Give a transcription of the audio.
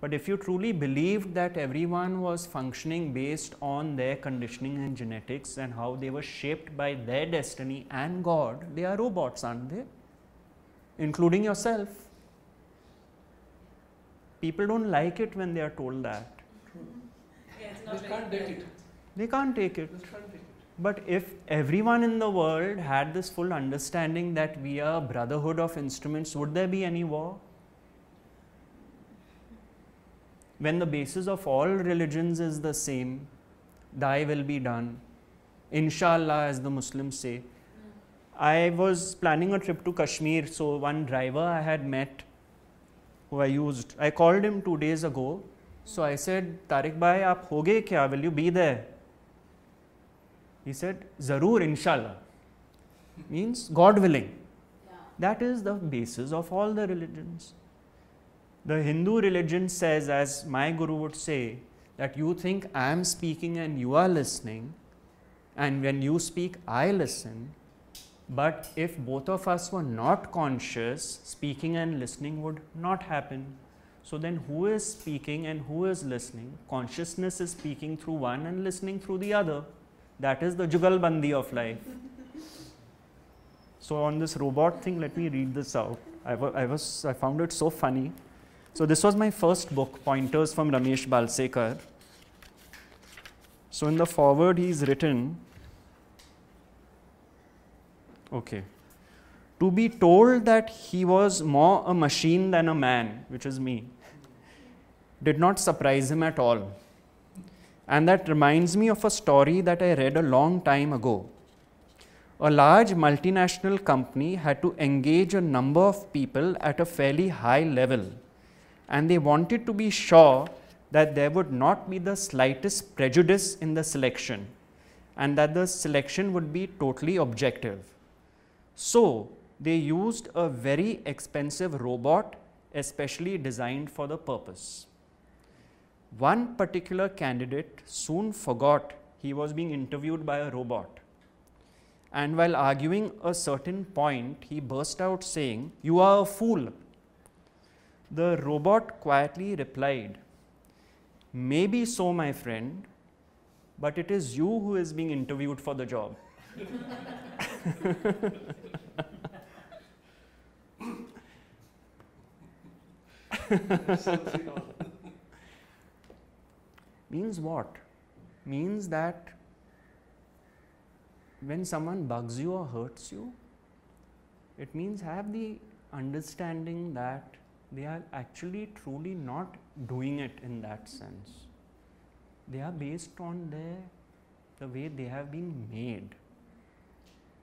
But if you truly believed that everyone was functioning based on their conditioning and genetics and how they were shaped by their destiny and God, they are robots, aren't they? Including yourself. People don't like it when they are told that. Yeah, they can't take it. They can't take it. But if everyone in the world had this full understanding that we are a brotherhood of instruments, would there be any war? When the basis of all religions is the same, thy will be done, inshallah, as the Muslims say. I was planning a trip to Kashmir, so one driver I had met who I called him 2 days ago. So I said, Tariq bhai, aap hoge kya? Will you be there? He said, Zarur, inshallah. Means God willing. Yeah. That is the basis of all the religions. The Hindu religion says, as my guru would say, that you think I am speaking and you are listening, and when you speak, I listen. But if both of us were not conscious, speaking and listening would not happen. So then who is speaking and who is listening? Consciousness is speaking through one and listening through the other. That is the Jugalbandi of life. So on this robot thing, let me read this out. I found it so funny. So this was my first book, Pointers from Ramesh Balsekar. So in the foreword he's written, okay, to be told that he was more a machine than a man, which is me, did not surprise him at all. And that reminds me of a story that I read a long time ago. A large multinational company had to engage a number of people at a fairly high level. And they wanted to be sure that there would not be the slightest prejudice in the selection and that the selection would be totally objective. So they used a very expensive robot, especially designed for the purpose. One particular candidate soon forgot he was being interviewed by a robot. And while arguing a certain point, he burst out saying, "You are a fool." The robot quietly replied, "Maybe so, my friend, but it is you who is being interviewed for the job." Means what? Means that when someone bugs you or hurts you, it means have the understanding that they are actually truly not doing it in that sense. They are based on the way they have been made.